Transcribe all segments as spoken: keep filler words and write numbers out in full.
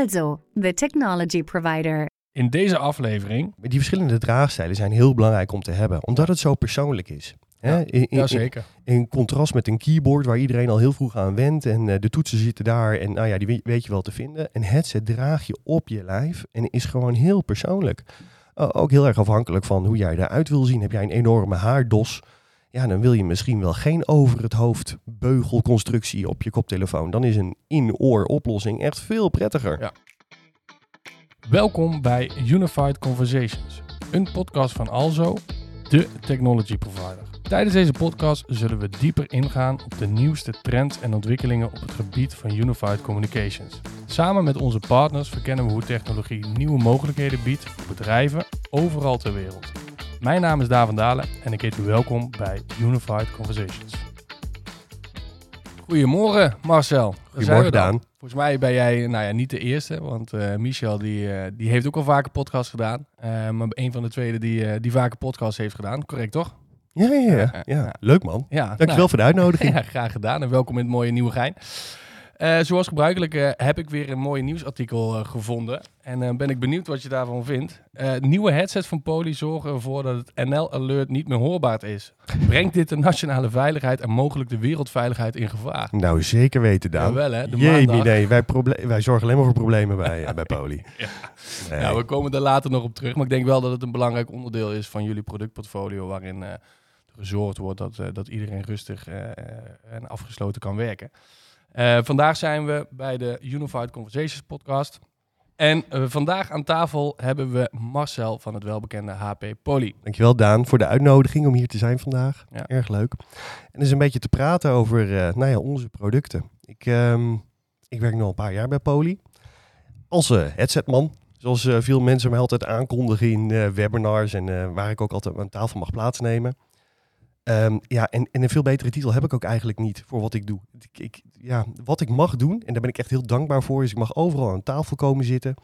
ALSO, the technology provider. In deze aflevering... Die verschillende draagstijlen zijn heel belangrijk om te hebben, omdat het zo persoonlijk is. Ja, in, in, ja, zeker. In, in contrast met een keyboard waar iedereen al heel vroeg aan wendt en uh, de toetsen zitten daar en nou ja, die weet je wel te vinden. Een headset draag je op je lijf en is gewoon heel persoonlijk. Uh, ook heel erg afhankelijk van hoe jij eruit wil zien. Heb jij een enorme haardos? Ja, dan wil je misschien wel geen over het hoofd beugelconstructie op je koptelefoon. Dan is een in-oor oplossing echt veel prettiger. Ja. Welkom bij Unified Conversations, een podcast van ALSO, de technology provider. Tijdens deze podcast zullen we dieper ingaan op de nieuwste trends en ontwikkelingen op het gebied van Unified Communications. Samen met onze partners verkennen we hoe technologie nieuwe mogelijkheden biedt voor bedrijven overal ter wereld. Mijn naam is Daan van Dalen en ik heet u welkom bij Unified Conversations. Goedemorgen Marcel. Goedemorgen Daan. Volgens mij ben jij nou ja, niet de eerste, want uh, Michel die, uh, die heeft ook al vaker podcast gedaan. Uh, maar een van de tweede die, uh, die vaker podcast heeft gedaan, correct toch? Ja, ja, ja. ja. Leuk man. Ja, dankjewel nou, voor de uitnodiging. Ja, graag gedaan en welkom in het mooie Nieuwe Gein. Uh, zoals gebruikelijk uh, heb ik weer een mooi nieuwsartikel uh, gevonden. En uh, ben ik benieuwd wat je daarvan vindt. Uh, nieuwe headset van Poly zorgen ervoor dat het N L Alert niet meer hoorbaar is. Brengt dit de nationale veiligheid en mogelijk de wereldveiligheid in gevaar? Nou, zeker weten, Daan. Jawel, hè? De maandag... nee, wij, proble- wij zorgen alleen maar voor problemen bij, uh, bij Poly. Ja. Nee. Nou, we komen daar later nog op terug. Maar ik denk wel dat het een belangrijk onderdeel is van jullie productportfolio... waarin uh, gezorgd wordt dat, uh, dat iedereen rustig uh, en afgesloten kan werken. Uh, vandaag zijn we bij de Unified Conversations podcast. En uh, vandaag aan tafel hebben we Marcel van het welbekende H P Poly. Dankjewel Daan voor de uitnodiging om hier te zijn vandaag. Ja. Erg leuk. En dus een beetje te praten over uh, nou ja, onze producten. Ik, um, ik werk nu al een paar jaar bij Poly. Als uh, headsetman. Zoals uh, veel mensen mij altijd aankondigen in uh, webinars. En uh, waar ik ook altijd aan tafel mag plaatsnemen. Um, ja, en, en een veel betere titel heb ik ook eigenlijk niet voor wat ik doe. Ik, ik, ja, wat ik mag doen, en daar ben ik echt heel dankbaar voor, is ik mag overal aan tafel komen zitten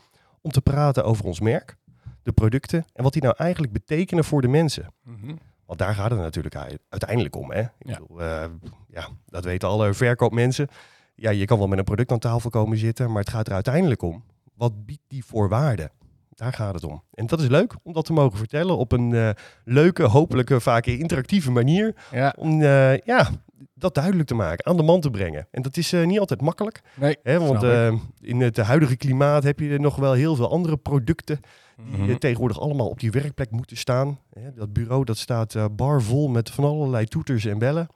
om te praten over ons merk, de producten en wat die nou eigenlijk betekenen voor de mensen. Mm-hmm. Want daar gaat het natuurlijk uiteindelijk om. Hè? Ik ja. bedoel, uh, ja, dat weten alle verkoopmensen. Ja, je kan wel met een product aan tafel komen zitten, maar het gaat er uiteindelijk om. Wat biedt die voor waarde? Daar gaat het om. En dat is leuk om dat te mogen vertellen op een uh, leuke, hopelijke, vaak interactieve manier. Ja. Om uh, ja, dat duidelijk te maken, aan de man te brengen. En dat is uh, niet altijd makkelijk. Nee, hè, want uh, in het huidige klimaat heb je nog wel heel veel andere producten... die mm-hmm. tegenwoordig allemaal op die werkplek moeten staan. Hè, dat bureau dat staat uh, bar vol met van allerlei toeters en bellen.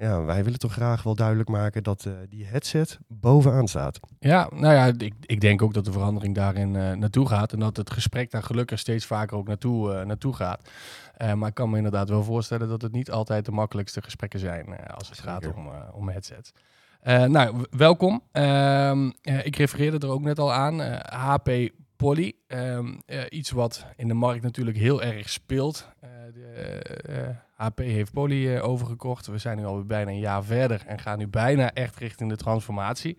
Ja, wij willen toch graag wel duidelijk maken dat uh, die headset bovenaan staat. Ja, nou ja, ik, ik denk ook dat de verandering daarin uh, naartoe gaat. En dat het gesprek daar gelukkig steeds vaker ook naartoe, uh, naartoe gaat. Uh, maar ik kan me inderdaad wel voorstellen dat het niet altijd de makkelijkste gesprekken zijn uh, als het Zeker. gaat om, uh, om headsets. Uh, nou, w- welkom. Uh, uh, ik refereerde er ook net al aan. Uh, H P Poly. Uh, uh, iets wat in de markt natuurlijk heel erg speelt. Uh, de, uh, uh, H P heeft Poly uh, overgekocht. We zijn nu alweer bijna een jaar verder en gaan nu bijna echt richting de transformatie.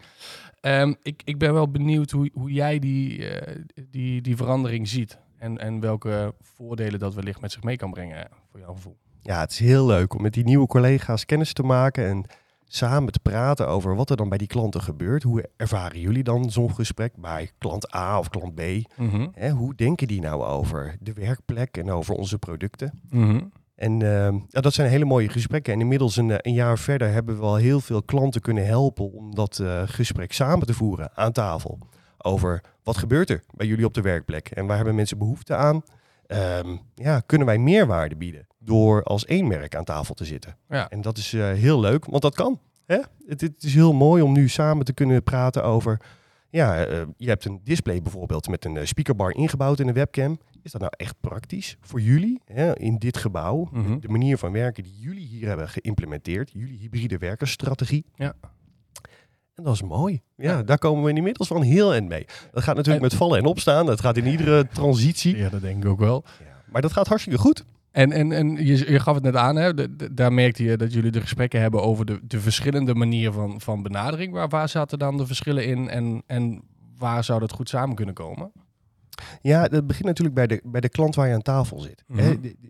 Um, ik, ik ben wel benieuwd hoe, hoe jij die, uh, die, die verandering ziet en, en welke voordelen dat wellicht met zich mee kan brengen voor jouw gevoel. Ja, het is heel leuk om met die nieuwe collega's kennis te maken en samen te praten over wat er dan bij die klanten gebeurt. Hoe ervaren jullie dan zo'n gesprek bij klant A of klant B? Mm-hmm. Hè, hoe denken die nou over de werkplek en over onze producten? Mm-hmm. En uh, dat zijn hele mooie gesprekken. En inmiddels een, een jaar verder hebben we al heel veel klanten kunnen helpen om dat uh, gesprek samen te voeren aan tafel. Over wat gebeurt er bij jullie op de werkplek en waar hebben mensen behoefte aan? Um, ja, kunnen wij meerwaarde bieden door als één merk aan tafel te zitten? Ja. En dat is uh, heel leuk, want dat kan. Hè? Het, het is heel mooi om nu samen te kunnen praten over... Ja, uh, je hebt een display bijvoorbeeld met een speakerbar ingebouwd in een webcam. Is dat nou echt praktisch voor jullie hè, in dit gebouw? Mm-hmm. De manier van werken die jullie hier hebben geïmplementeerd. Jullie hybride werkersstrategie. Ja. En dat is mooi. Ja, ja, daar komen we inmiddels van heel eind mee. Dat gaat natuurlijk en... met vallen en opstaan. Dat gaat in iedere transitie. Ja, dat denk ik ook wel. Ja. Maar dat gaat hartstikke goed. En, en, en je, je gaf het net aan, hè? De, de, daar merkte je dat jullie de gesprekken hebben over de, de verschillende manieren van, van benadering. Waar, waar zaten dan de verschillen in en, en waar zou dat goed samen kunnen komen? Ja, dat begint natuurlijk bij de, bij de klant waar je aan tafel zit. Mm-hmm. Hè? De, de,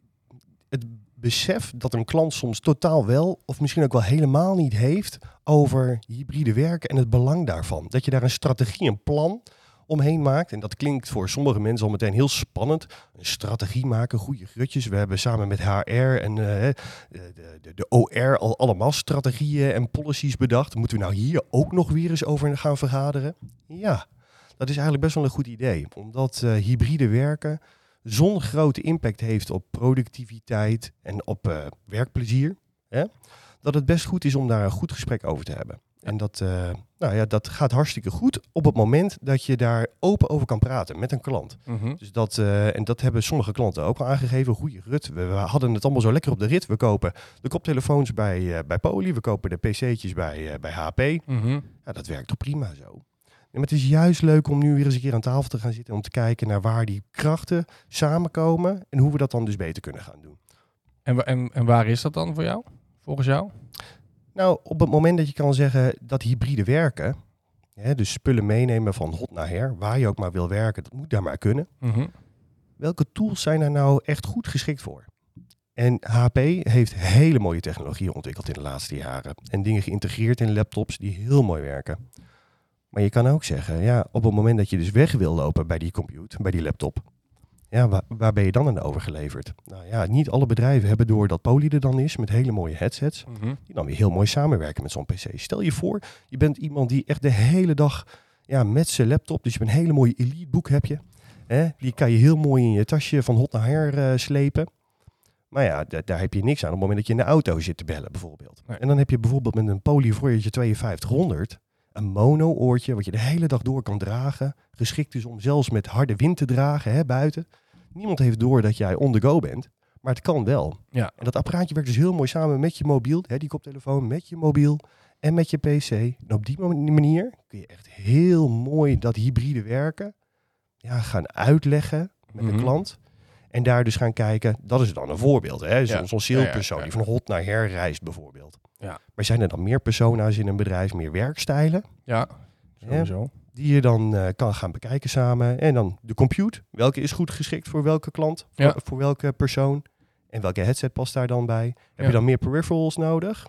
het besef dat een klant soms totaal wel of misschien ook wel helemaal niet heeft over hybride werken en het belang daarvan. Dat je daar een strategie, een plan omheen maakt. En dat klinkt voor sommige mensen al meteen heel spannend. Een strategie maken, goede grutjes. We hebben samen met H R en uh, de, de, de O R al allemaal strategieën en policies bedacht. Moeten we nou hier ook nog weer eens over gaan vergaderen? Ja, dat is eigenlijk best wel een goed idee. Omdat uh, hybride werken zo'n grote impact heeft op productiviteit en op uh, werkplezier. Hè? Dat het best goed is om daar een goed gesprek over te hebben. En dat, uh, nou ja, dat gaat hartstikke goed op het moment dat je daar open over kan praten met een klant. Mm-hmm. Dus dat, uh, en dat hebben sommige klanten ook al aangegeven. Goeie rut, we, we hadden het allemaal zo lekker op de rit. We kopen de koptelefoons bij, uh, bij Poly, we kopen de pc'tjes bij, uh, bij H P. Mm-hmm. Ja, dat werkt toch prima zo. En het is juist leuk om nu weer eens een keer aan tafel te gaan zitten om te kijken naar waar die krachten samenkomen en hoe we dat dan dus beter kunnen gaan doen. En, en, en waar is dat dan voor jou, volgens jou? Nou, op het moment dat je kan zeggen dat hybride werken, hè, dus spullen meenemen van hot naar her, waar je ook maar wil werken, dat moet daar maar kunnen. Mm-hmm. Welke tools zijn daar nou echt goed geschikt voor? En H P heeft hele mooie technologieën ontwikkeld in de laatste jaren en dingen geïntegreerd in laptops die heel mooi werken. Maar je kan ook zeggen, ja, op het moment dat je dus weg wil lopen bij die computer, bij die laptop, ja, waar, waar ben je dan aan overgeleverd? Nou ja, niet alle bedrijven hebben door dat Poly er dan is met hele mooie headsets, mm-hmm. die dan weer heel mooi samenwerken met zo'n P C. Stel je voor, je bent iemand die echt de hele dag ja, met zijn laptop, dus je hebt een hele mooie eliteboek heb je, hè, die kan je heel mooi in je tasje van hot naar her uh, slepen. Maar ja, d- daar heb je niks aan op het moment dat je in de auto zit te bellen bijvoorbeeld. Nee. En dan heb je bijvoorbeeld met een Poly Voyager vijfentwintighonderd een mono-oortje, wat je de hele dag door kan dragen. Geschikt is om zelfs met harde wind te dragen, hè, buiten. Niemand heeft door dat jij on the go bent, maar het kan wel. Ja. En dat apparaatje werkt dus heel mooi samen met je mobiel, hè, die koptelefoon, met je mobiel en met je P C. En op die manier kun je echt heel mooi dat hybride werken ja, gaan uitleggen met mm-hmm. de klant. En daar dus gaan kijken, dat is dan een voorbeeld. Hè? Zo'n ja. salespersoon ja, ja, ja. die van hot naar her reist bijvoorbeeld. Ja. Maar zijn er dan meer persona's in een bedrijf, meer werkstijlen? Ja, sowieso. Hè, die je dan uh, kan gaan bekijken samen. En dan de compute. Welke is goed geschikt voor welke klant? Voor, ja. voor welke persoon? En welke headset past daar dan bij? Heb ja. je dan meer peripherals nodig?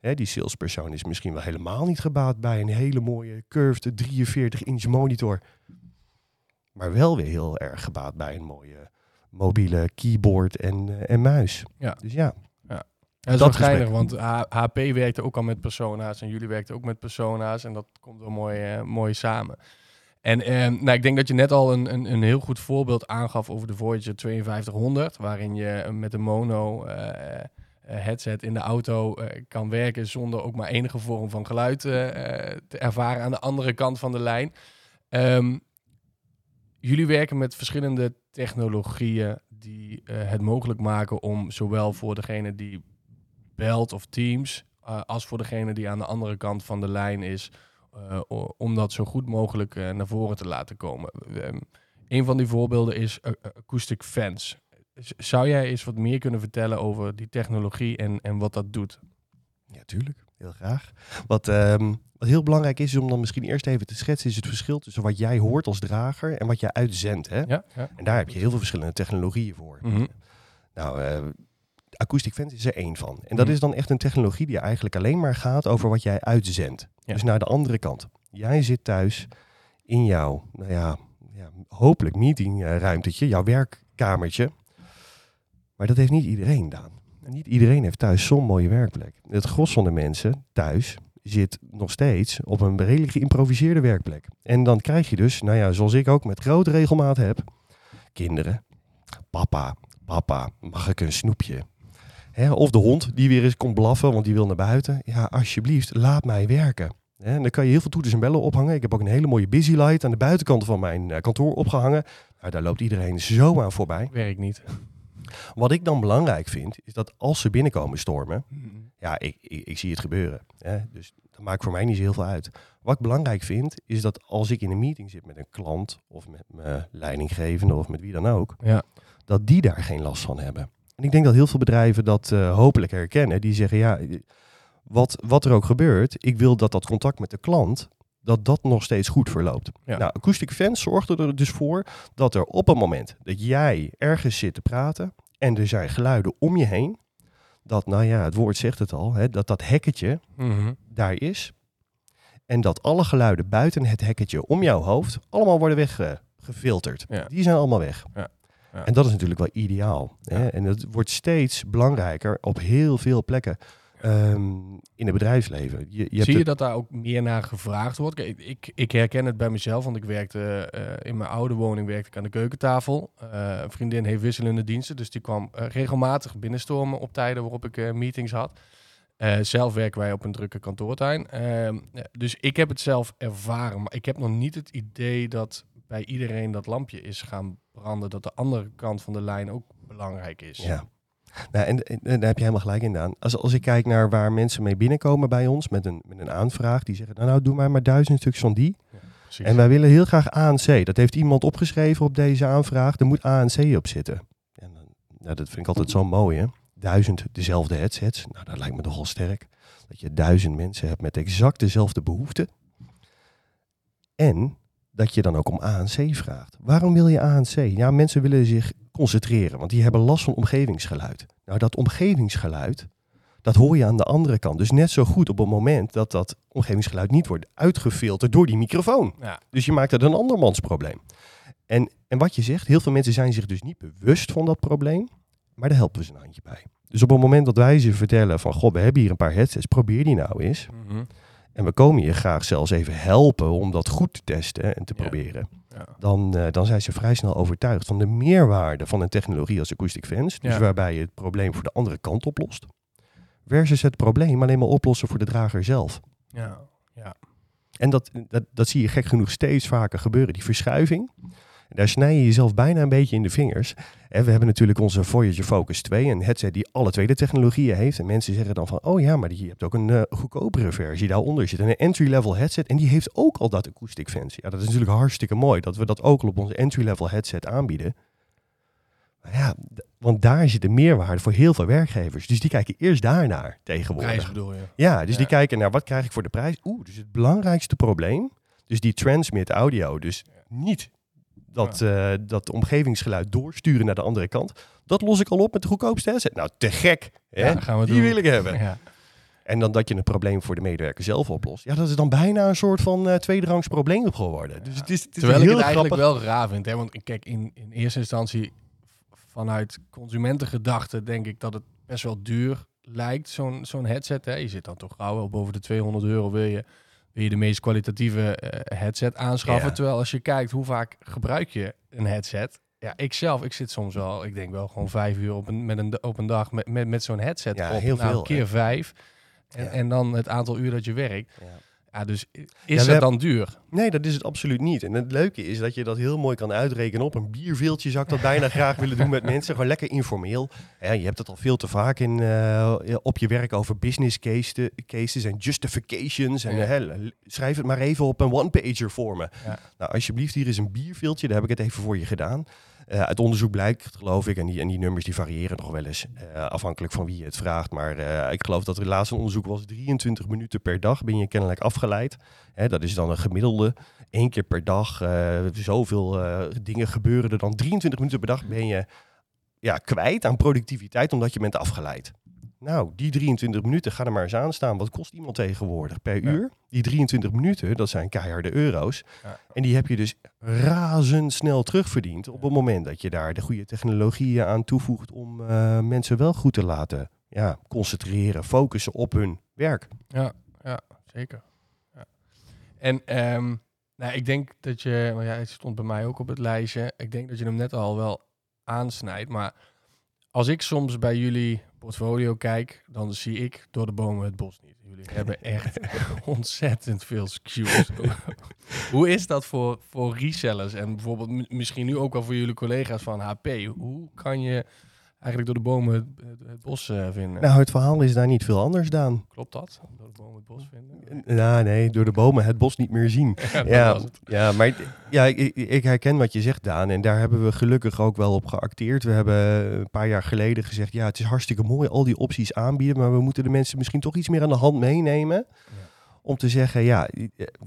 Hè, die salespersoon is misschien wel helemaal niet gebaat bij een hele mooie curved drieënveertig inch monitor. Maar wel weer heel erg gebaat bij een mooie mobiele keyboard en, uh, en muis. Ja. Dus ja. Ja, dat, dat is wel geinig, want H P werkte ook al met persona's en jullie werkten ook met persona's en dat komt wel mooi, uh, mooi samen. En, en nou, ik denk dat je net al een, een, een heel goed voorbeeld aangaf over de Voyager vijfentwintighonderd, waarin je met een mono uh, headset in de auto uh, kan werken zonder ook maar enige vorm van geluid uh, te ervaren aan de andere kant van de lijn. Um, jullie werken met verschillende technologieën die uh, het mogelijk maken om zowel voor degene die belt of Teams, uh, als voor degene die aan de andere kant van de lijn is, uh, om dat zo goed mogelijk uh, naar voren te laten komen. Um, een van die voorbeelden is uh, Acoustic Fence. Zou jij eens wat meer kunnen vertellen over die technologie en, en wat dat doet? Ja, tuurlijk. Heel graag. Wat, um, wat heel belangrijk is, is om dan misschien eerst even te schetsen, is het verschil tussen wat jij hoort als drager en wat jij uitzendt. Hè? Ja, ja. En daar heb je heel veel verschillende technologieën voor. Mm-hmm. Nou, uh, Acoustic Fence is er één van. En dat is dan echt een technologie die eigenlijk alleen maar gaat over wat jij uitzendt. Ja. Dus naar de andere kant. Jij zit thuis in jouw, nou ja, ja, hopelijk meetingruimtetje, jouw werkkamertje. Maar dat heeft niet iedereen gedaan. Niet iedereen heeft thuis zo'n mooie werkplek. Het gros van de mensen thuis zit nog steeds op een redelijk geïmproviseerde werkplek. En dan krijg je dus, nou ja, zoals ik ook met grote regelmaat heb, kinderen, papa, papa, mag ik een snoepje? He, of de hond die weer eens komt blaffen, want die wil naar buiten. Ja, alsjeblieft, laat mij werken. He, en dan kan je heel veel toeters en bellen ophangen. Ik heb ook een hele mooie busy light aan de buitenkant van mijn uh, kantoor opgehangen. Nou, daar loopt iedereen zo aan voorbij. Werkt niet. Wat ik dan belangrijk vind, is dat als ze binnenkomen stormen... Mm-hmm. Ja, ik, ik, ik zie het gebeuren. He, dus dat maakt voor mij niet zo heel veel uit. Wat ik belangrijk vind, is dat als ik in een meeting zit met een klant... of met mijn leidinggevende of met wie dan ook... Ja. Dat die daar geen last van hebben. En ik denk dat heel veel bedrijven dat uh, hopelijk herkennen. Die zeggen, ja, wat, wat er ook gebeurt... ik wil dat dat contact met de klant... dat dat nog steeds goed verloopt. Ja. Nou, Acoustic Fence zorgt er dus voor... dat er op het moment dat jij ergens zit te praten... en er zijn geluiden om je heen... dat, nou ja, het woord zegt het al... Hè, dat dat hekketje mm-hmm. daar is... En dat alle geluiden buiten het hekketje om jouw hoofd allemaal worden weggefilterd. Ja. Die zijn allemaal weg. Ja. Ja. En dat is natuurlijk wel ideaal. Hè? Ja. En dat wordt steeds belangrijker op heel veel plekken um, in het bedrijfsleven. Je, je Zie hebt je het... dat daar ook meer naar gevraagd wordt? Ik, ik, ik herken het bij mezelf, want ik werkte uh, in mijn oude woning werkte ik aan de keukentafel. Uh, een vriendin heeft wisselende diensten, dus die kwam uh, regelmatig binnenstormen op tijden waarop ik uh, meetings had. Uh, zelf werken wij op een drukke kantoortuin. Uh, dus ik heb het zelf ervaren, maar ik heb nog niet het idee dat bij iedereen dat lampje is gaan branden, dat de andere kant van de lijn ook belangrijk is. Ja, nou, en, en daar heb je helemaal gelijk in, Daan. Als, als ik kijk naar waar mensen mee binnenkomen bij ons met een, met een aanvraag, die zeggen, nou, nou doe maar maar duizend stuks van die. Ja, en wij willen heel graag A en C. Dat heeft iemand opgeschreven op deze aanvraag, er moet A en C op zitten. En, nou, dat vind ik altijd zo mooi, hè. Duizend dezelfde headsets. Nou, dat lijkt me nogal sterk. Dat je duizend mensen hebt met exact dezelfde behoeften. En dat je dan ook om A en C vraagt. Waarom wil je A en C? Ja, mensen willen zich concentreren, want die hebben last van omgevingsgeluid. Nou, dat omgevingsgeluid, dat hoor je aan de andere kant. Dus net zo goed op het moment dat dat omgevingsgeluid niet wordt uitgefilterd door die microfoon. Ja. Dus je maakt dat een andermans probleem. En, en wat je zegt, heel veel mensen zijn zich dus niet bewust van dat probleem. Maar daar helpen we ze een handje bij. Dus op het moment dat wij ze vertellen van, goh, we hebben hier een paar headsets, probeer die nou eens. Mm-hmm. En we komen je graag zelfs even helpen om dat goed te testen en te ja. proberen. Ja. Dan, uh, dan zijn ze vrij snel overtuigd van de meerwaarde van een technologie als Acoustic Fence. Dus ja. waarbij je het probleem voor de andere kant oplost. Versus het probleem alleen maar oplossen voor de drager zelf. Ja. Ja. En dat, dat, dat zie je gek genoeg steeds vaker gebeuren, die verschuiving. Daar snij je jezelf bijna een beetje in de vingers. En we hebben natuurlijk onze Voyager Focus twee, een headset die alle twee de technologieën heeft. En mensen zeggen dan van, oh ja, maar je hebt ook een uh, goedkopere versie daaronder zit. En een entry-level headset en die heeft ook al dat acoustic fence. Ja, dat is natuurlijk hartstikke mooi dat we dat ook al op onze entry-level headset aanbieden. Maar ja, d- want daar zit de meerwaarde voor heel veel werkgevers. Dus die kijken eerst daarnaar tegenwoordig. Prijs bedoel je? Ja, dus ja. die kijken naar wat krijg ik voor de prijs. Oeh, dus het belangrijkste probleem, dus die transmit audio, dus niet... Dat, uh, dat omgevingsgeluid doorsturen naar de andere kant. Dat los ik al op met de goedkoopste headset. Nou, te gek. Hè? Ja, gaan we Die doen. wil ik hebben. Ja. En dan dat je een probleem voor de medewerker zelf oplost. Ja, dat is dan bijna een soort van uh, tweederangs probleem geworden. Ja. Dus het is, het is Terwijl heel ik het grappig. eigenlijk wel raar vind. Hè? Want kijk, in, in eerste instantie vanuit consumentengedachten denk ik dat het best wel duur lijkt, zo'n, zo'n headset. Hè? Je zit dan toch gauw wel boven de tweehonderd euro wil je... wil je de meest kwalitatieve uh, headset aanschaffen. Ja. Terwijl als je kijkt hoe vaak gebruik je een headset. Ja, ik zelf, ik zit soms wel, ik denk wel gewoon vijf uur op een, met een, op een dag met, met, met zo'n headset ja, op. Heel nou, veel, keer hè? vijf. En, ja. en dan het aantal uur dat je werkt. Ja. Ja, dus is ja, dat hebben... dan duur? Nee, dat is het absoluut niet. En het leuke is dat je dat heel mooi kan uitrekenen op een bierveeltje. Zou ik dat bijna graag willen doen met mensen. Gewoon lekker informeel. Ja, je hebt het al veel te vaak in, uh, op je werk over business case- cases en justifications. En, ja. hè, schrijf het maar even op een one-pager voor me. Ja. Nou, alsjeblieft, hier is een bierveeltje. Daar heb ik het even voor je gedaan. Uh, uit onderzoek blijkt, geloof ik, en die, en die nummers die variëren nog wel eens, uh, afhankelijk van wie je het vraagt. Maar uh, ik geloof dat er laatst een onderzoek was, drieëntwintig minuten per dag ben je kennelijk afgeleid. Hè, dat is dan een gemiddelde, één keer per dag, uh, zoveel uh, dingen gebeuren er dan. drieëntwintig minuten per dag ben je ja, kwijt aan productiviteit, omdat je bent afgeleid. Nou, die drieëntwintig minuten, ga er maar eens aan staan. Wat kost iemand tegenwoordig per ja. uur? Die drieëntwintig minuten, dat zijn keiharde euro's. Ja. En die heb je dus razendsnel terugverdiend op het moment dat je daar de goede technologieën aan toevoegt om uh, mensen wel goed te laten ja, concentreren, focussen op hun werk. Ja, ja zeker. Ja. En um, nou, ik denk dat je, maar ja, het stond bij mij ook op het lijstje. Ik denk dat je hem net al wel aansnijdt, maar als ik soms bij jullie portfolio kijk, dan zie ik door de bomen het bos niet. Jullie hebben echt ontzettend veel S K U's. Hoe is dat voor, voor resellers en bijvoorbeeld misschien nu ook wel voor jullie collega's van H P? Hoe kan je eigenlijk door de bomen het, het, het bos uh, vinden? Nou, het verhaal is daar niet veel anders, Daan. Klopt dat? Door de bomen het bos vinden? Nee, nou, nee door de bomen het bos niet meer zien. ja, ja, maar ja, ik, ik herken wat je zegt, Daan. En daar hebben we gelukkig ook wel op geacteerd. We hebben een paar jaar geleden gezegd, ja, het is hartstikke mooi al die opties aanbieden, maar we moeten de mensen misschien toch iets meer aan de hand meenemen. Ja. om te zeggen, ja,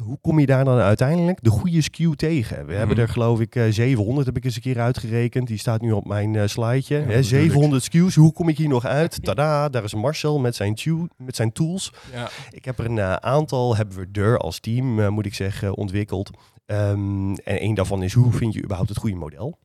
hoe kom je daar dan uiteindelijk de goede S K U tegen? We mm-hmm. hebben er geloof ik zevenhonderd, heb ik eens een keer uitgerekend. Die staat nu op mijn uh, slideje. Ja, zevenhonderd S K U's, hoe kom ik hier nog uit? Tadaa, daar is Marcel met zijn, tu- met zijn tools. Ja. Ik heb er een uh, aantal, hebben we er als team, uh, moet ik zeggen, ontwikkeld. Um, en één daarvan is, hoe vind je überhaupt het goede model?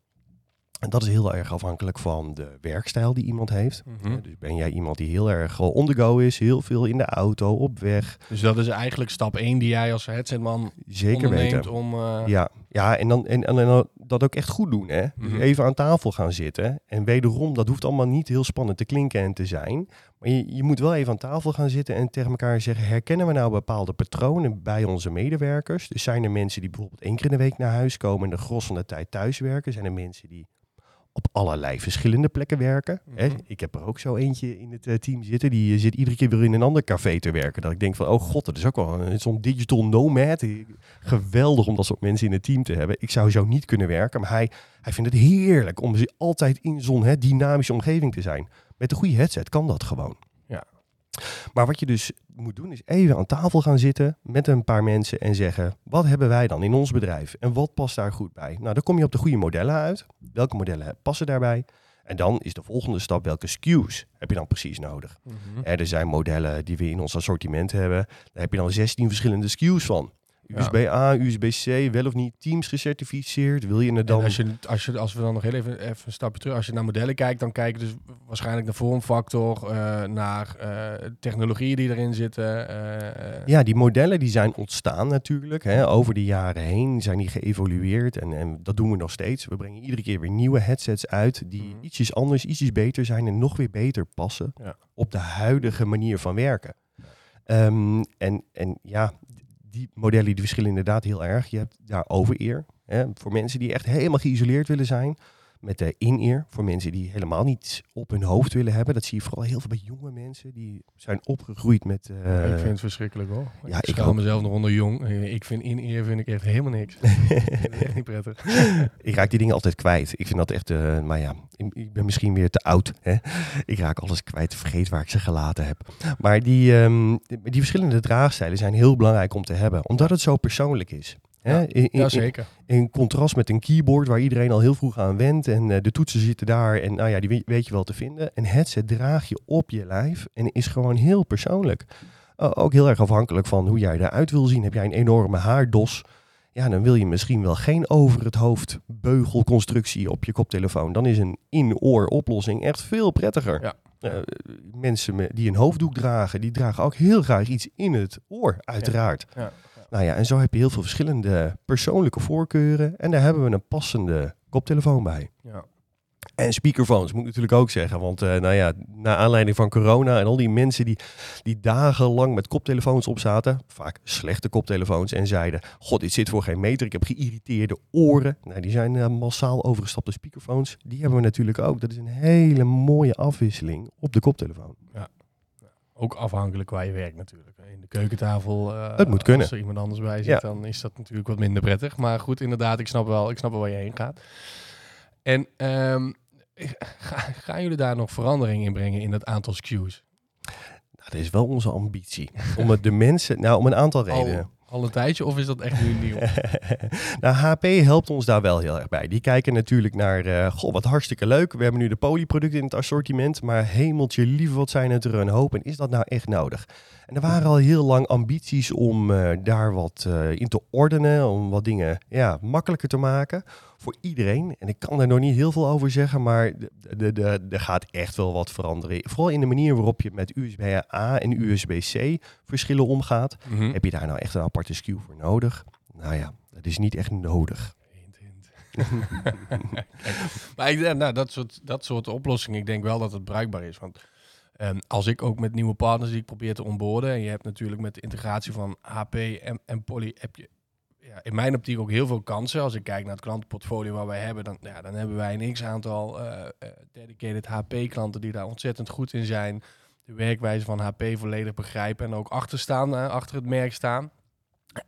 En dat is heel erg afhankelijk van de werkstijl die iemand heeft. Mm-hmm. Ja, dus ben jij iemand die heel erg on the go is, heel veel in de auto, op weg. Dus dat is eigenlijk stap één die jij als headsetman zeker onderneemt om... Uh... Ja, ja en, dan, en, en dan dat ook echt goed doen. Hè? Mm-hmm. Dus even aan tafel gaan zitten. En wederom, dat hoeft allemaal niet heel spannend te klinken en te zijn. Maar je, je moet wel even aan tafel gaan zitten en tegen elkaar zeggen... herkennen we nou bepaalde patronen bij onze medewerkers? Dus zijn er mensen die bijvoorbeeld één keer in de week naar huis komen... en de gros van de tijd thuis werken? Zijn er mensen die... op allerlei verschillende plekken werken. Mm-hmm. Hè? Ik heb er ook zo eentje in het uh, team zitten. Die uh, zit iedere keer weer in een ander café te werken. Dat ik denk van, oh god, dat is ook wel een, zo'n digital nomad. Geweldig om dat soort mensen in het team te hebben. Ik zou zo niet kunnen werken. Maar hij, hij vindt het heerlijk om altijd in zo'n hè, dynamische omgeving te zijn. Met een goede headset kan dat gewoon. Ja. Maar wat je dus moet doen is even aan tafel gaan zitten met een paar mensen en zeggen, wat hebben wij dan in ons bedrijf en wat past daar goed bij? Nou, dan kom je op de goede modellen uit. Welke modellen passen daarbij? En dan is de volgende stap, welke S K U's heb je dan precies nodig? Mm-hmm. Er zijn modellen die we in ons assortiment hebben. Daar heb je dan zestien verschillende S K U's van. U S B A, U S B C, wel of niet teams gecertificeerd, wil je het dan... En als, je, als, je, als we dan nog heel even, even een stapje terug, als je naar modellen kijkt, dan kijk je dus waarschijnlijk naar vormfactor, uh, naar uh, technologieën die erin zitten. Uh, ja, die modellen die zijn ontstaan natuurlijk, hè. Over de jaren heen zijn die geëvolueerd en, en dat doen we nog steeds. We brengen iedere keer weer nieuwe headsets uit die mm-hmm. ietsjes anders, ietsjes beter zijn en nog weer beter passen ja. op de huidige manier van werken. Um, en, en ja... Die modellen die verschillen inderdaad heel erg. Je hebt daar over-ear. Hè, voor mensen die echt helemaal geïsoleerd willen zijn. Met de in-ear. Voor mensen die helemaal niets op hun hoofd willen hebben. Dat zie je vooral heel veel bij jonge mensen. Die zijn opgegroeid met... Uh... Ja, ik vind het verschrikkelijk hoor. Ja, ik schaal mezelf nog onder jong. Ik vind in-ear vind ik echt helemaal niks. Echt niet prettig. Ik raak die dingen altijd kwijt. Ik vind dat echt... Uh, maar ja, ik ben misschien weer te oud. Hè? Ik raak alles kwijt. Vergeet waar ik ze gelaten heb. Maar die, um, die verschillende draagstijlen zijn heel belangrijk om te hebben. Omdat het zo persoonlijk is. Ja, in, in, ja, zeker. In, in contrast met een keyboard waar iedereen al heel vroeg aan went en uh, de toetsen zitten daar en nou ja, die weet je wel te vinden. Een headset draag je op je lijf en is gewoon heel persoonlijk. Uh, ook heel erg afhankelijk van hoe jij eruit wil zien. Heb jij een enorme haardos, ja, dan wil je misschien wel geen over het hoofd beugelconstructie op je koptelefoon. Dan is een in-oor oplossing echt veel prettiger. Ja. Uh, mensen die een hoofddoek dragen, die dragen ook heel graag iets in het oor, uiteraard. Ja. Ja. Nou ja, en zo heb je heel veel verschillende persoonlijke voorkeuren. En daar hebben we een passende koptelefoon bij. Ja. En speakerphones, moet ik natuurlijk ook zeggen. Want uh, nou ja, naar aanleiding van corona en al die mensen die, die dagenlang met koptelefoons opzaten. Vaak slechte koptelefoons. En zeiden, god, dit zit voor geen meter. Ik heb geïrriteerde oren. Nou, die zijn uh, massaal overgestapt op speakerphones. Die hebben we natuurlijk ook. Dat is een hele mooie afwisseling op de koptelefoon. Ja. Ook afhankelijk waar je werkt natuurlijk. In de keukentafel, uh, het moet kunnen. Als er iemand anders bij zit, ja. Dan is dat natuurlijk wat minder prettig. Maar goed, inderdaad, ik snap wel, ik snap wel waar je heen gaat. En um, gaan jullie daar nog verandering in brengen in dat aantal S K U's? Nou, dat is wel onze ambitie. Om het de mensen, nou om een aantal redenen. Oh. Al een tijdje, of is dat echt nu nieuw? Nou, H P helpt ons daar wel heel erg bij. Die kijken natuurlijk naar, uh, goh, wat hartstikke leuk. We hebben nu de polyproducten in het assortiment. Maar hemeltje lief, wat zijn het er een hoop. En is dat nou echt nodig? En er waren al heel lang ambities om uh, daar wat uh, in te ordenen. Om wat dingen ja, makkelijker te maken voor iedereen. En ik kan daar nog niet heel veel over zeggen. Maar er de, de, de, de gaat echt wel wat veranderen. Vooral in de manier waarop je met U S B A en U S B C verschillen omgaat. Mm-hmm. Heb je daar nou echt een apart de S K U voor nodig? Nou ja, dat is niet echt nodig. Hint, hint. Kijk, maar ik, nou, dat soort, dat soort oplossingen, ik denk wel dat het bruikbaar is. Want um, als ik ook met nieuwe partners die ik probeer te onboarden, en je hebt natuurlijk met de integratie van H P en, en Poly, heb je ja, in mijn optiek ook heel veel kansen. Als ik kijk naar het klantenportfolio waar wij hebben, dan, ja, dan hebben wij een x-aantal uh, dedicated H P-klanten die daar ontzettend goed in zijn. De werkwijze van H P volledig begrijpen en ook achter staan, uh, achter het merk staan.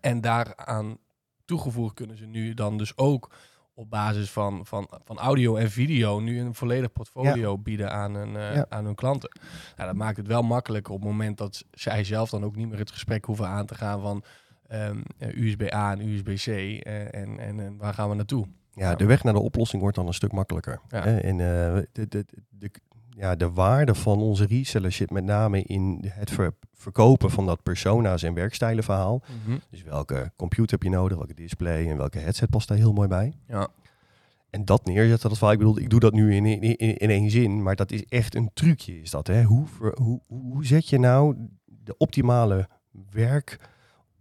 En daaraan toegevoegd kunnen ze nu dan dus ook op basis van, van, van audio en video nu een volledig portfolio ja. bieden aan hun, uh, ja. aan hun klanten. Nou, dat maakt het wel makkelijk op het moment dat zij zelf dan ook niet meer het gesprek hoeven aan te gaan van um, U S B A en U S B C uh, en, en, en waar gaan we naartoe? Ja, nou. De weg naar de oplossing wordt dan een stuk makkelijker. Ja. Hè? En uh, de, de, de, ja, de waarde van onze resellers zit met name in het ver, verkopen van dat persona's- en werkstijlenverhaal. Mm-hmm. Dus welke computer heb je nodig, welke display en welke headset past daar heel mooi bij. Ja. En dat neerzetten, dat is waar ik bedoel, ik doe dat nu in, in, in één zin, maar dat is echt een trucje is dat. Hè? Hoe, ver, hoe, hoe zet je nou de optimale werk...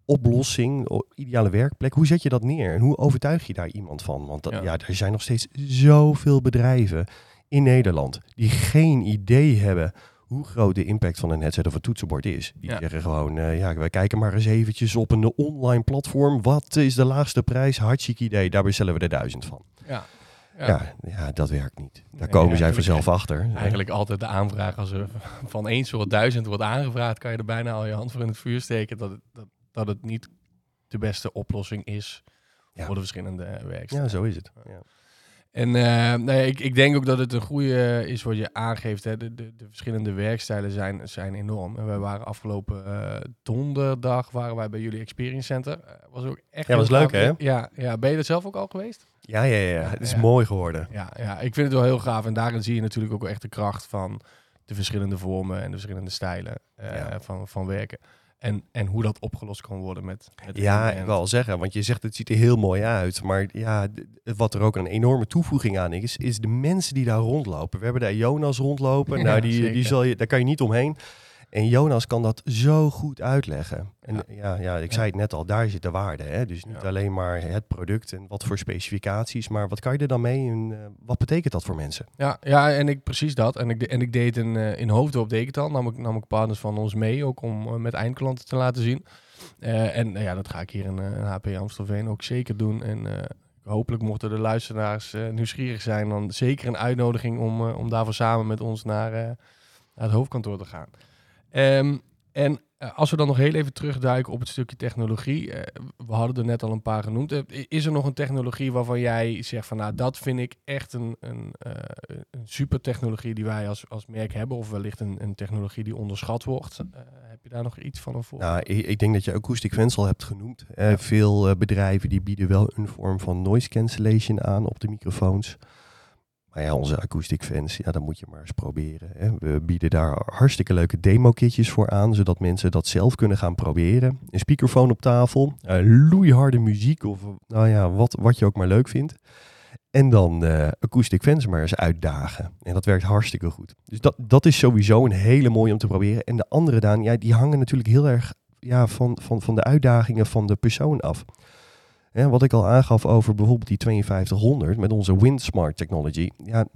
oplossing, ideale werkplek, hoe zet je dat neer? En hoe overtuig je daar iemand van? Want dat, ja. ja, er zijn nog steeds zoveel bedrijven in Nederland die geen idee hebben hoe groot de impact van een headset of een toetsenbord is. Die ja. zeggen gewoon, uh, ja, wij kijken maar eens eventjes op een online platform. Wat is de laagste prijs? Hartstikke idee. Daar bestellen we er duizend van. Ja. Ja. Ja, ja, dat werkt niet. Daar komen ja, zij vanzelf achter. Eigenlijk ja. altijd de aanvraag, als er van één soort duizend wordt aangevraagd, kan je er bijna al je hand voor in het vuur steken. Dat, dat dat het niet de beste oplossing is ja. voor de verschillende werkstijlen. Ja, zo is het. Ja. En uh, nee, ik, ik denk ook dat het een goede is wat je aangeeft. Hè. De, de, de verschillende werkstijlen zijn, zijn enorm. En wij waren afgelopen uh, donderdag waren wij bij jullie Experience Center. Was ook echt ja, was leuk hè? Ja, ja, ben je er zelf ook al geweest? Ja, ja, ja. ja het is ja. mooi geworden. Ja, ja, ik vind het wel heel gaaf. En daarin zie je natuurlijk ook echt de kracht van de verschillende vormen en de verschillende stijlen uh, ja. van, van werken. En, en hoe dat opgelost kan worden met... Het ja, ik wil al zeggen, want je zegt het ziet er heel mooi uit. Maar ja, d- wat er ook een enorme toevoeging aan is, is de mensen die daar rondlopen. We hebben daar Jonas rondlopen, ja, nou, die, die zal je, daar kan je niet omheen. En Jonas kan dat zo goed uitleggen. En ja, ja, ja ik ja. zei het net al, daar zit de waarde. Hè? Dus niet ja. alleen maar het product en wat voor specificaties, maar wat kan je er dan mee en uh, wat betekent dat voor mensen? Ja, ja en ik precies dat. En ik, de, en ik deed in, uh, in Hoofddorp deed ik dan, nam ik, nam ik partners van ons mee, ook om uh, met eindklanten te laten zien. Uh, en uh, ja, dat ga ik hier in uh, H P Amstelveen ook zeker doen. En uh, hopelijk mochten de luisteraars uh, nieuwsgierig zijn, dan zeker een uitnodiging om, uh, om daarvoor samen met ons naar, uh, naar het hoofdkantoor te gaan. Um, en als we dan nog heel even terugduiken op het stukje technologie. Uh, we hadden er net al een paar genoemd. Uh, is er nog een technologie waarvan jij zegt van nou, dat vind ik echt een, een, uh, een super technologie die wij als, als merk hebben? Of wellicht een, een technologie die onderschat wordt? Uh, heb je daar nog iets van een voorbeeld? Nou, ik, ik denk dat je Acoustic Fence al hebt genoemd. Uh, ja. Veel uh, bedrijven die bieden wel een vorm van noise cancellation aan op de microfoons. Maar ja, onze Acoustic Fence, ja, dat moet je maar eens proberen. Hè. We bieden daar hartstikke leuke demo-kitjes voor aan, zodat mensen dat zelf kunnen gaan proberen. Een speakerfoon op tafel, uh, loeiharde muziek of nou ja, wat, wat je ook maar leuk vindt. En dan uh, Acoustic Fence maar eens uitdagen. En dat werkt hartstikke goed. Dus dat, dat is sowieso een hele mooie om te proberen. En de andere, Daan, ja, die hangen natuurlijk heel erg ja, van, van, van de uitdagingen van de persoon af. Ja, wat ik al aangaf over bijvoorbeeld die vijfduizend tweehonderd met onze Windsmart Technology. Ja,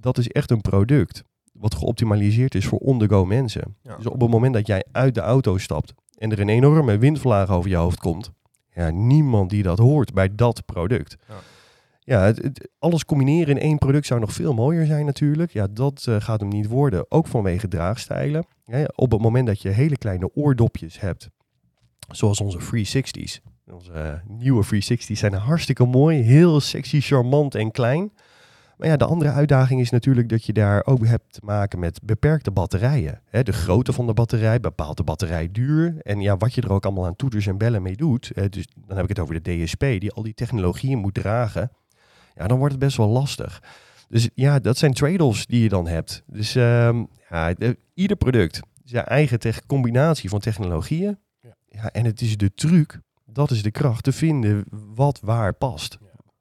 dat is echt een product wat geoptimaliseerd is voor on-the-go mensen. Ja. Dus op het moment dat jij uit de auto stapt en er een enorme windvlaag over je hoofd komt. Ja, niemand die dat hoort bij dat product. Ja, ja het, het, alles combineren in één product zou nog veel mooier zijn natuurlijk. Ja, dat uh, gaat hem niet worden. Ook vanwege draagstijlen. Ja, op het moment dat je hele kleine oordopjes hebt, zoals onze driehonderdzestig's. Onze uh, nieuwe driehonderdzestig's zijn hartstikke mooi, heel sexy, charmant en klein. Maar ja, de andere uitdaging is natuurlijk dat je daar ook hebt te maken met beperkte batterijen. Hè, de grootte van de batterij bepaalt de batterijduur. En ja, wat je er ook allemaal aan toeters en bellen mee doet. Hè, dus dan heb ik het over de D S P, die al die technologieën moet dragen. Ja, dan wordt het best wel lastig. Dus ja, dat zijn trade-offs die je dan hebt. Dus um, ja, de, ieder product zijn eigen te- combinatie van technologieën. Ja. Ja, en het is de truc. Dat is de kracht, te vinden wat waar past. Ja.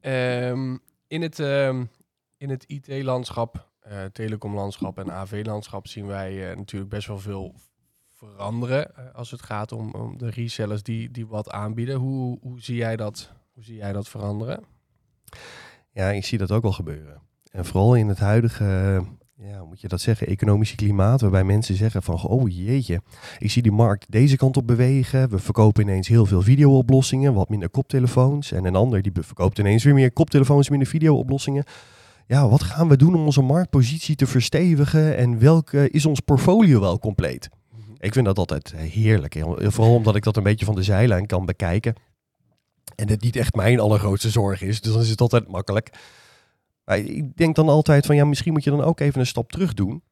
Ja. Um, in het, um, in het I T-landschap, uh, telecomlandschap en A V-landschap zien wij uh, natuurlijk best wel veel veranderen uh, als het gaat om, om de resellers die, die wat aanbieden. Hoe, hoe, zie jij dat, hoe zie jij dat veranderen? Ja, ik zie dat ook wel gebeuren. En vooral in het huidige... Uh, Ja, hoe moet je dat zeggen? Economische klimaat, waarbij mensen zeggen van, oh jeetje, ik zie die markt deze kant op bewegen. We verkopen ineens heel veel video-oplossingen, wat minder koptelefoons. En een ander die verkoopt ineens weer meer koptelefoons, minder video-oplossingen. Ja, wat gaan we doen om onze marktpositie te verstevigen? En welk uh, is ons portfolio wel compleet? Mm-hmm. Ik vind dat altijd heerlijk. Vooral omdat ik dat een beetje van de zijlijn kan bekijken. en het niet echt mijn allergrootste zorg is. Dus dan is het altijd makkelijk. Maar ik denk dan altijd van ja, misschien moet je dan ook even een stap terug doen.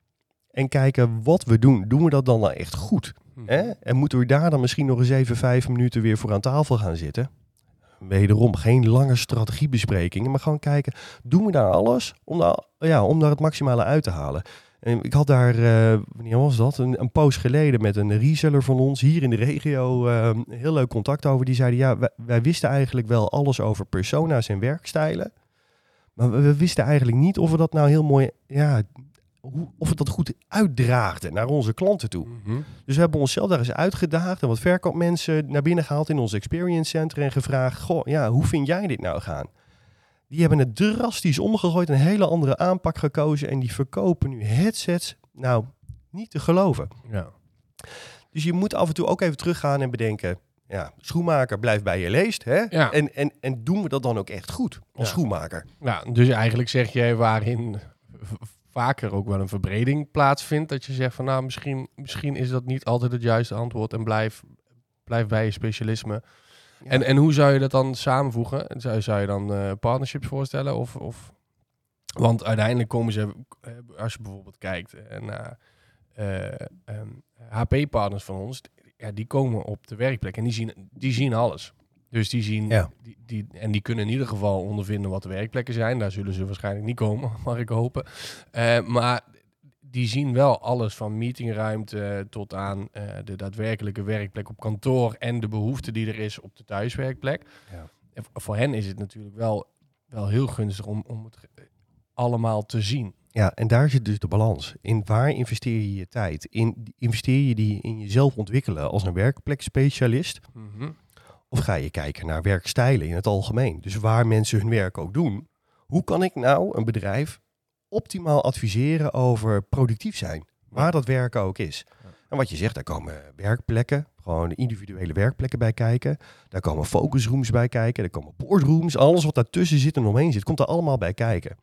En kijken wat we doen. Doen we dat dan nou echt goed? Hm. Hè? En moeten we daar dan misschien nog eens even vijf minuten weer voor aan tafel gaan zitten? Wederom, geen lange strategiebesprekingen. Maar gewoon kijken, doen we daar alles om daar, ja, om daar het maximale uit te halen? En ik had daar, uh, wanneer was dat? Een, een poos geleden met een reseller van ons hier in de regio. Uh, heel leuk contact over. Die zeiden, ja, wij, wij wisten eigenlijk wel alles over persona's en werkstijlen. Maar we, we wisten eigenlijk niet of we dat nou heel mooi... ja, Hoe, of het dat goed uitdraagde naar onze klanten toe. Mm-hmm. Dus we hebben onszelf daar eens uitgedaagd en wat verkoopmensen naar binnen gehaald in ons experience center en gevraagd, goh, ja, hoe vind jij dit nou gaan? Die hebben het drastisch omgegooid, een hele andere aanpak gekozen en die verkopen nu headsets, nou, niet te geloven. Ja. Dus je moet af en toe ook even teruggaan en bedenken, ja, schoenmaker, blijf bij je leest. Hè? Ja. En, en, en doen we dat dan ook echt goed als ja. schoenmaker? Ja, dus eigenlijk zeg jij waarin... vaker ook wel een verbreding plaatsvindt, dat je zegt van nou, misschien, misschien is dat niet altijd het juiste antwoord en blijf, blijf bij je specialisme. Ja. En, en hoe zou je dat dan samenvoegen? Zou, zou je dan uh, partnerships voorstellen? Of, of, want uiteindelijk komen ze, als je bijvoorbeeld kijkt naar uh, uh, um, H P-partners van ons, ja, die komen op de werkplek en die zien, die zien alles. Dus die zien, ja. die, die, en die kunnen in ieder geval ondervinden wat de werkplekken zijn. Daar zullen ze waarschijnlijk niet komen, mag ik hopen. Uh, maar die zien wel alles van meetingruimte tot aan uh, de daadwerkelijke werkplek op kantoor en de behoefte die er is op de thuiswerkplek. Ja. En voor hen is het natuurlijk wel, wel heel gunstig om, om het allemaal te zien. Ja, en daar zit dus de balans. In waar investeer je je tijd? In, investeer je die in jezelf ontwikkelen als een werkplekspecialist? Mm-hmm. Of ga je kijken naar werkstijlen in het algemeen? Dus waar mensen hun werk ook doen. Hoe kan ik nou een bedrijf optimaal adviseren over productief zijn? Waar dat werk ook is. En wat je zegt, daar komen werkplekken, gewoon individuele werkplekken bij kijken. Daar komen focusrooms bij kijken. Daar komen boardrooms. Alles wat daartussen zit en omheen zit, komt er allemaal bij kijken.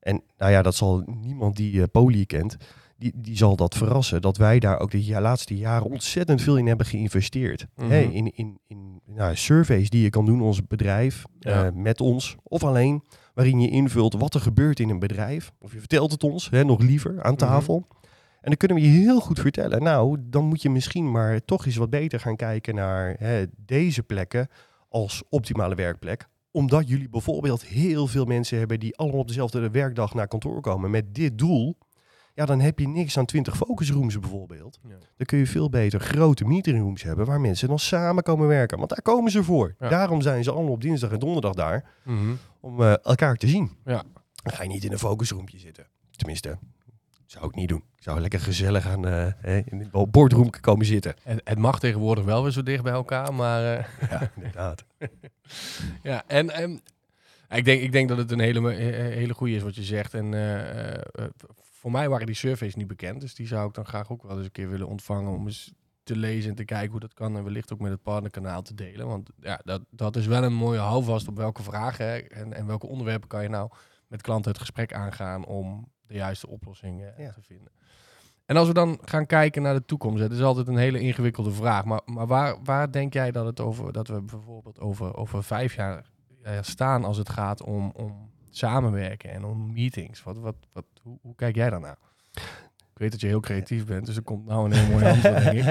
En nou ja, dat zal niemand die uh, Poly kent... Die, die zal dat verrassen, dat wij daar ook de ja, laatste jaren ontzettend veel in hebben geïnvesteerd. Mm-hmm. Hey, in in, in nou, surveys die je kan doen, ons bedrijf, ja. uh, met ons of alleen, waarin je invult wat er gebeurt in een bedrijf. Of je vertelt het ons, hè, nog liever, aan tafel. Mm-hmm. En dan kunnen we je heel goed vertellen, nou, dan moet je misschien maar toch eens wat beter gaan kijken naar hè, deze plekken als optimale werkplek. Omdat jullie bijvoorbeeld heel veel mensen hebben die allemaal op dezelfde werkdag naar kantoor komen met dit doel. Ja, dan heb je niks aan twintig focusrooms bijvoorbeeld. Ja. Dan kun je veel beter grote meetingrooms hebben... waar mensen dan samen komen werken. Want daar komen ze voor. Ja. Daarom zijn ze allemaal op dinsdag en donderdag daar... Mm-hmm. om uh, elkaar te zien. Ja. Dan ga je niet in een focusroompje zitten. Tenminste, zou ik niet doen. Ik zou lekker gezellig aan uh, in het boardroom komen zitten. En, het mag tegenwoordig wel weer zo dicht bij elkaar, maar... Uh... Ja, inderdaad. ja, en... en... Ik denk, ik denk dat het een hele, hele goede is wat je zegt. En uh, voor mij waren die surveys niet bekend. Dus die zou ik dan graag ook wel eens een keer willen ontvangen... om eens te lezen en te kijken hoe dat kan. En wellicht ook met het partnerkanaal te delen. Want ja, dat, dat is wel een mooie houvast op welke vragen... En, en welke onderwerpen kan je nou met klanten het gesprek aangaan... om de juiste oplossingen ja. te vinden. En als we dan gaan kijken naar de toekomst... Het is altijd een hele ingewikkelde vraag. Maar, maar waar, waar denk jij dat, het over, dat we bijvoorbeeld over, over vijf jaar... staan als het gaat om, om samenwerken en om meetings. Wat, wat, wat, hoe, hoe kijk jij daarnaar? Ik weet dat je heel creatief bent, dus er komt nou een heel mooi antwoord, denk ik.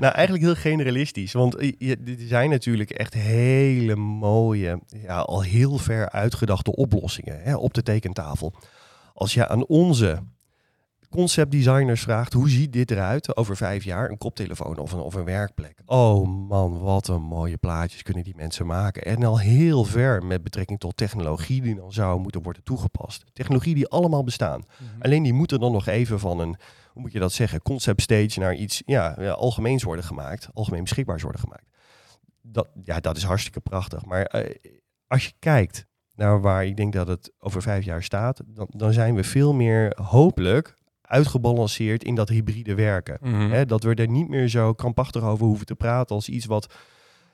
Nou, eigenlijk heel generalistisch. Want er zijn natuurlijk echt hele mooie, ja, al heel ver uitgedachte oplossingen hè, op de tekentafel. Als je aan onze conceptdesigners vraagt, hoe ziet dit eruit over vijf jaar? Een koptelefoon of een, of een werkplek. Oh man, wat een mooie plaatjes kunnen die mensen maken. En al heel ver met betrekking tot technologie die dan zou moeten worden toegepast. Technologie die allemaal bestaan. Mm-hmm. Alleen die moeten dan nog even van een, hoe moet je dat zeggen, concept stage naar iets ja, ja, algemeens worden gemaakt. Algemeen beschikbaars worden gemaakt. Dat, ja, dat is hartstikke prachtig. Maar uh, als je kijkt naar waar ik denk dat het over vijf jaar staat, dan, dan zijn we veel meer hopelijk... uitgebalanceerd in dat hybride werken. Mm-hmm. He, dat we er niet meer zo krampachtig over hoeven te praten... als iets wat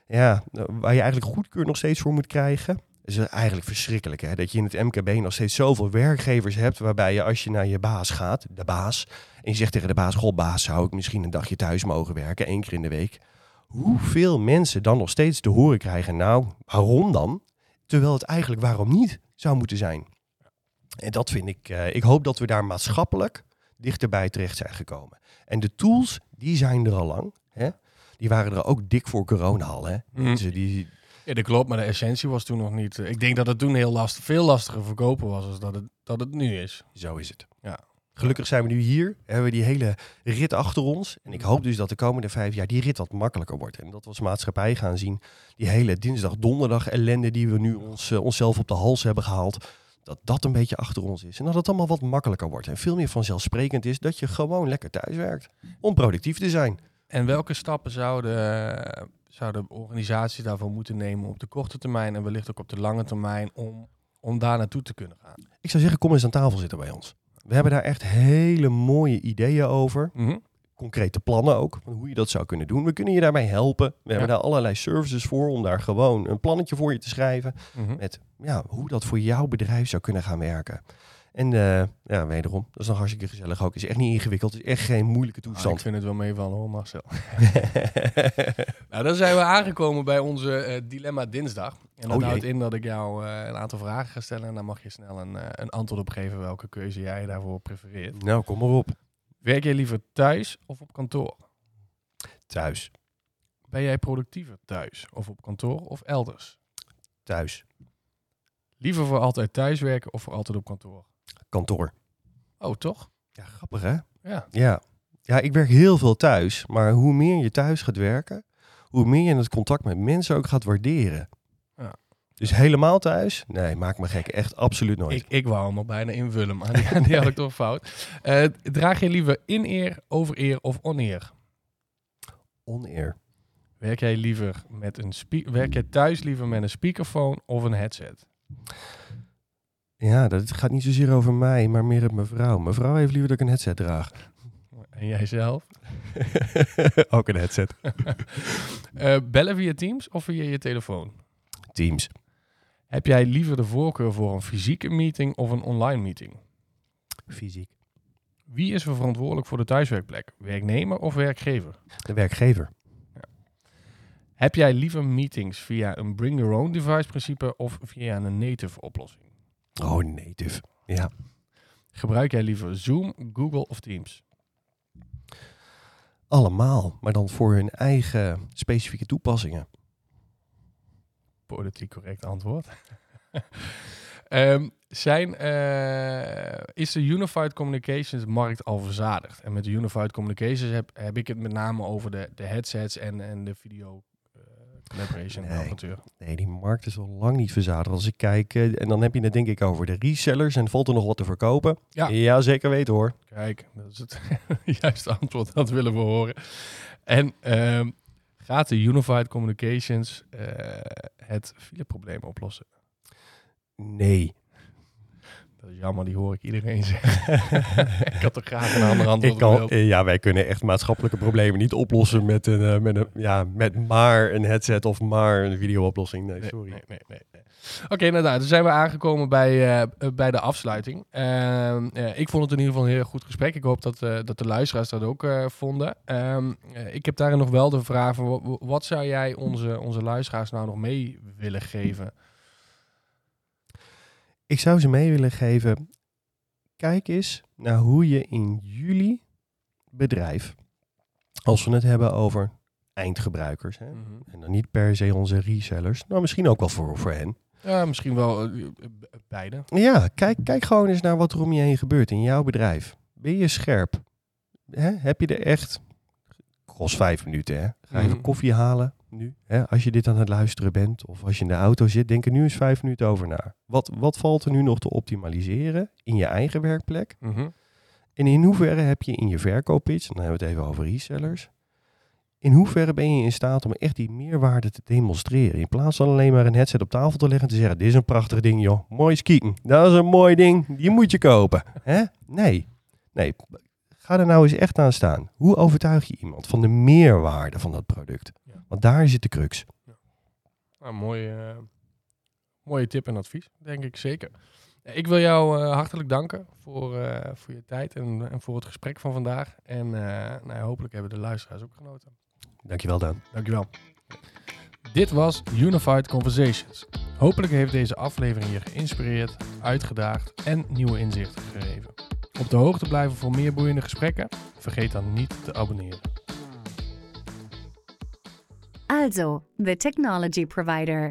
ja, waar je eigenlijk goedkeur nog steeds voor moet krijgen. Dat is eigenlijk verschrikkelijk. Hè? Dat je in het M K B nog steeds zoveel werkgevers hebt... waarbij je als je naar je baas gaat, de baas... en je zegt tegen de baas, god baas, zou ik misschien een dagje thuis mogen werken... één keer in de week. hoeveel mensen dan nog steeds te horen krijgen, nou, waarom dan? Terwijl het eigenlijk waarom niet zou moeten zijn. En dat vind ik, uh, ik hoop dat we daar maatschappelijk dichterbij terecht zijn gekomen. En de tools, die zijn er al lang. Hè? Die waren er ook dik voor corona al. Hè? Mm. Mensen die... Ja, dat klopt, maar de essentie was toen nog niet... Uh, ik denk dat het toen heel lastig, veel lastiger verkopen was dan dat het, dat het nu is. Zo is het. Ja. Gelukkig zijn we nu hier, hebben we die hele rit achter ons. En ik hoop dus dat de komende vijf jaar die rit wat makkelijker wordt. En dat we als maatschappij gaan zien, die hele dinsdag, donderdag ellende die we nu ons, uh, onszelf op de hals hebben gehaald, dat dat een beetje achter ons is. En dat het allemaal wat makkelijker wordt. En veel meer vanzelfsprekend is dat je gewoon lekker thuis werkt. Om productief te zijn. En welke stappen zouden, zouden organisaties daarvoor moeten nemen op de korte termijn en wellicht ook op de lange termijn om, om daar naartoe te kunnen gaan? Ik zou zeggen, kom eens aan tafel zitten bij ons. We hebben daar echt hele mooie ideeën over. Mm-hmm. Concrete plannen ook, van hoe je dat zou kunnen doen. We kunnen je daarbij helpen. We ja. hebben daar allerlei services voor om daar gewoon een plannetje voor je te schrijven. Mm-hmm. Met ja, hoe dat voor jouw bedrijf zou kunnen gaan werken. En uh, ja, wederom, dat is nog hartstikke gezellig ook. Is echt niet ingewikkeld, is echt geen moeilijke toestand. Ah, ik vind het wel meevallen hoor, Marcel. Nou, dan zijn we aangekomen bij onze uh, Dilemma Dinsdag. En dat oh, houdt in dat ik jou uh, een aantal vragen ga stellen. En dan mag je snel een, uh, een antwoord op geven welke keuze jij daarvoor prefereert. Nou, kom maar op. Werk jij liever thuis of op kantoor? Thuis. Ben jij productiever thuis of op kantoor of elders? Thuis. Liever voor altijd thuis werken of voor altijd op kantoor? Kantoor. Oh, toch? Ja, grappig hè? Ja. Ja. Ja, ik werk heel veel thuis. Maar hoe meer je thuis gaat werken, hoe meer je het contact met mensen ook gaat waarderen. Ja. Dus helemaal thuis? Nee, maak me gek. Echt absoluut nooit. Ik, ik wou hem al bijna invullen, maar die, die had ik toch fout. Uh, draag je liever in eer, over eer of oneer? Oneer. Werk jij liever met een spe- werk jij thuis liever met een speakerphone of een headset? Ja, dat gaat niet zozeer over mij, maar meer op mijn vrouw. Mijn vrouw heeft liever dat ik een headset draag. En jijzelf? Ook een headset. uh, bellen via Teams of via je telefoon? Teams. Heb jij liever de voorkeur voor een fysieke meeting of een online meeting? Fysiek. Wie is er verantwoordelijk voor de thuiswerkplek? Werknemer of werkgever? De werkgever. Ja. Heb jij liever meetings via een bring-your-own-device principe of via een native oplossing? Oh, native. Ja. Gebruik jij liever Zoom, Google of Teams? Allemaal, maar dan voor hun eigen specifieke toepassingen. Politiek correct antwoord. um, zijn, uh, is de Unified Communications markt al verzadigd? En met de Unified Communications heb, heb ik het met name over de, de headsets en, en de video. Collaboration nee, apparatuur. Nee, die markt is al lang niet verzadigd. Als ik kijk, en dan heb je het denk ik over de resellers en valt er nog wat te verkopen. Ja, ja zeker weten hoor. Kijk, dat is het juiste antwoord, dat willen we horen. En uh, gaat de Unified Communications uh, het fileprobleem oplossen? Nee. Dat is jammer, die hoor ik iedereen zeggen. Ik had er graag een ander antwoord ik kan, op. Ja, wij kunnen echt maatschappelijke problemen niet oplossen met, een, uh, met, een, ja, met maar een headset of maar een video-oplossing. Nee, sorry. Nee, nee, nee, nee. Oké, okay, nou, nou, dan zijn we aangekomen bij, uh, bij de afsluiting. Uh, uh, ik vond het in ieder geval een heel goed gesprek. Ik hoop dat, uh, dat de luisteraars dat ook uh, vonden. Uh, uh, ik heb daarin nog wel de vraag van wat, wat zou jij onze, onze luisteraars nou nog mee willen geven? Ik zou ze mee willen geven, kijk eens naar hoe je in jullie bedrijf, als we het hebben over eindgebruikers, hè, mm-hmm. en dan niet per se onze resellers, nou misschien ook wel voor, voor hen. Ja, misschien wel uh, beide. Ja, kijk, kijk gewoon eens naar wat er om je heen gebeurt in jouw bedrijf. Ben je scherp? Hè? Heb je er echt, kost vijf minuten hè, ga even mm-hmm. koffie halen. Nu, hè, als je dit aan het luisteren bent of als je in de auto zit, denk er nu eens vijf minuten over na. Wat, wat valt er nu nog te optimaliseren in je eigen werkplek? Mm-hmm. En in hoeverre heb je in je verkooppitch, dan hebben we het even over resellers, in hoeverre ben je in staat om echt die meerwaarde te demonstreren? In plaats van alleen maar een headset op tafel te leggen en te zeggen, dit is een prachtig ding joh, mooi skiën, dat is een mooi ding, die moet je kopen. Hè? Nee, nee, ga er nou eens echt aan staan. Hoe overtuig je iemand van de meerwaarde van dat product? Want daar zit de crux. Ja. Nou, mooie, uh, mooie tip en advies, denk ik zeker. Ik wil jou uh, hartelijk danken voor, uh, voor je tijd en, en voor het gesprek van vandaag. En uh, nou, hopelijk hebben de luisteraars ook genoten. Dankjewel, Daan. Dankjewel. Dit was Unified Conversations. Hopelijk heeft deze aflevering je geïnspireerd, uitgedaagd en nieuwe inzichten gegeven. Op de hoogte blijven voor meer boeiende gesprekken? Vergeet dan niet te abonneren. ALSO, the technology provider.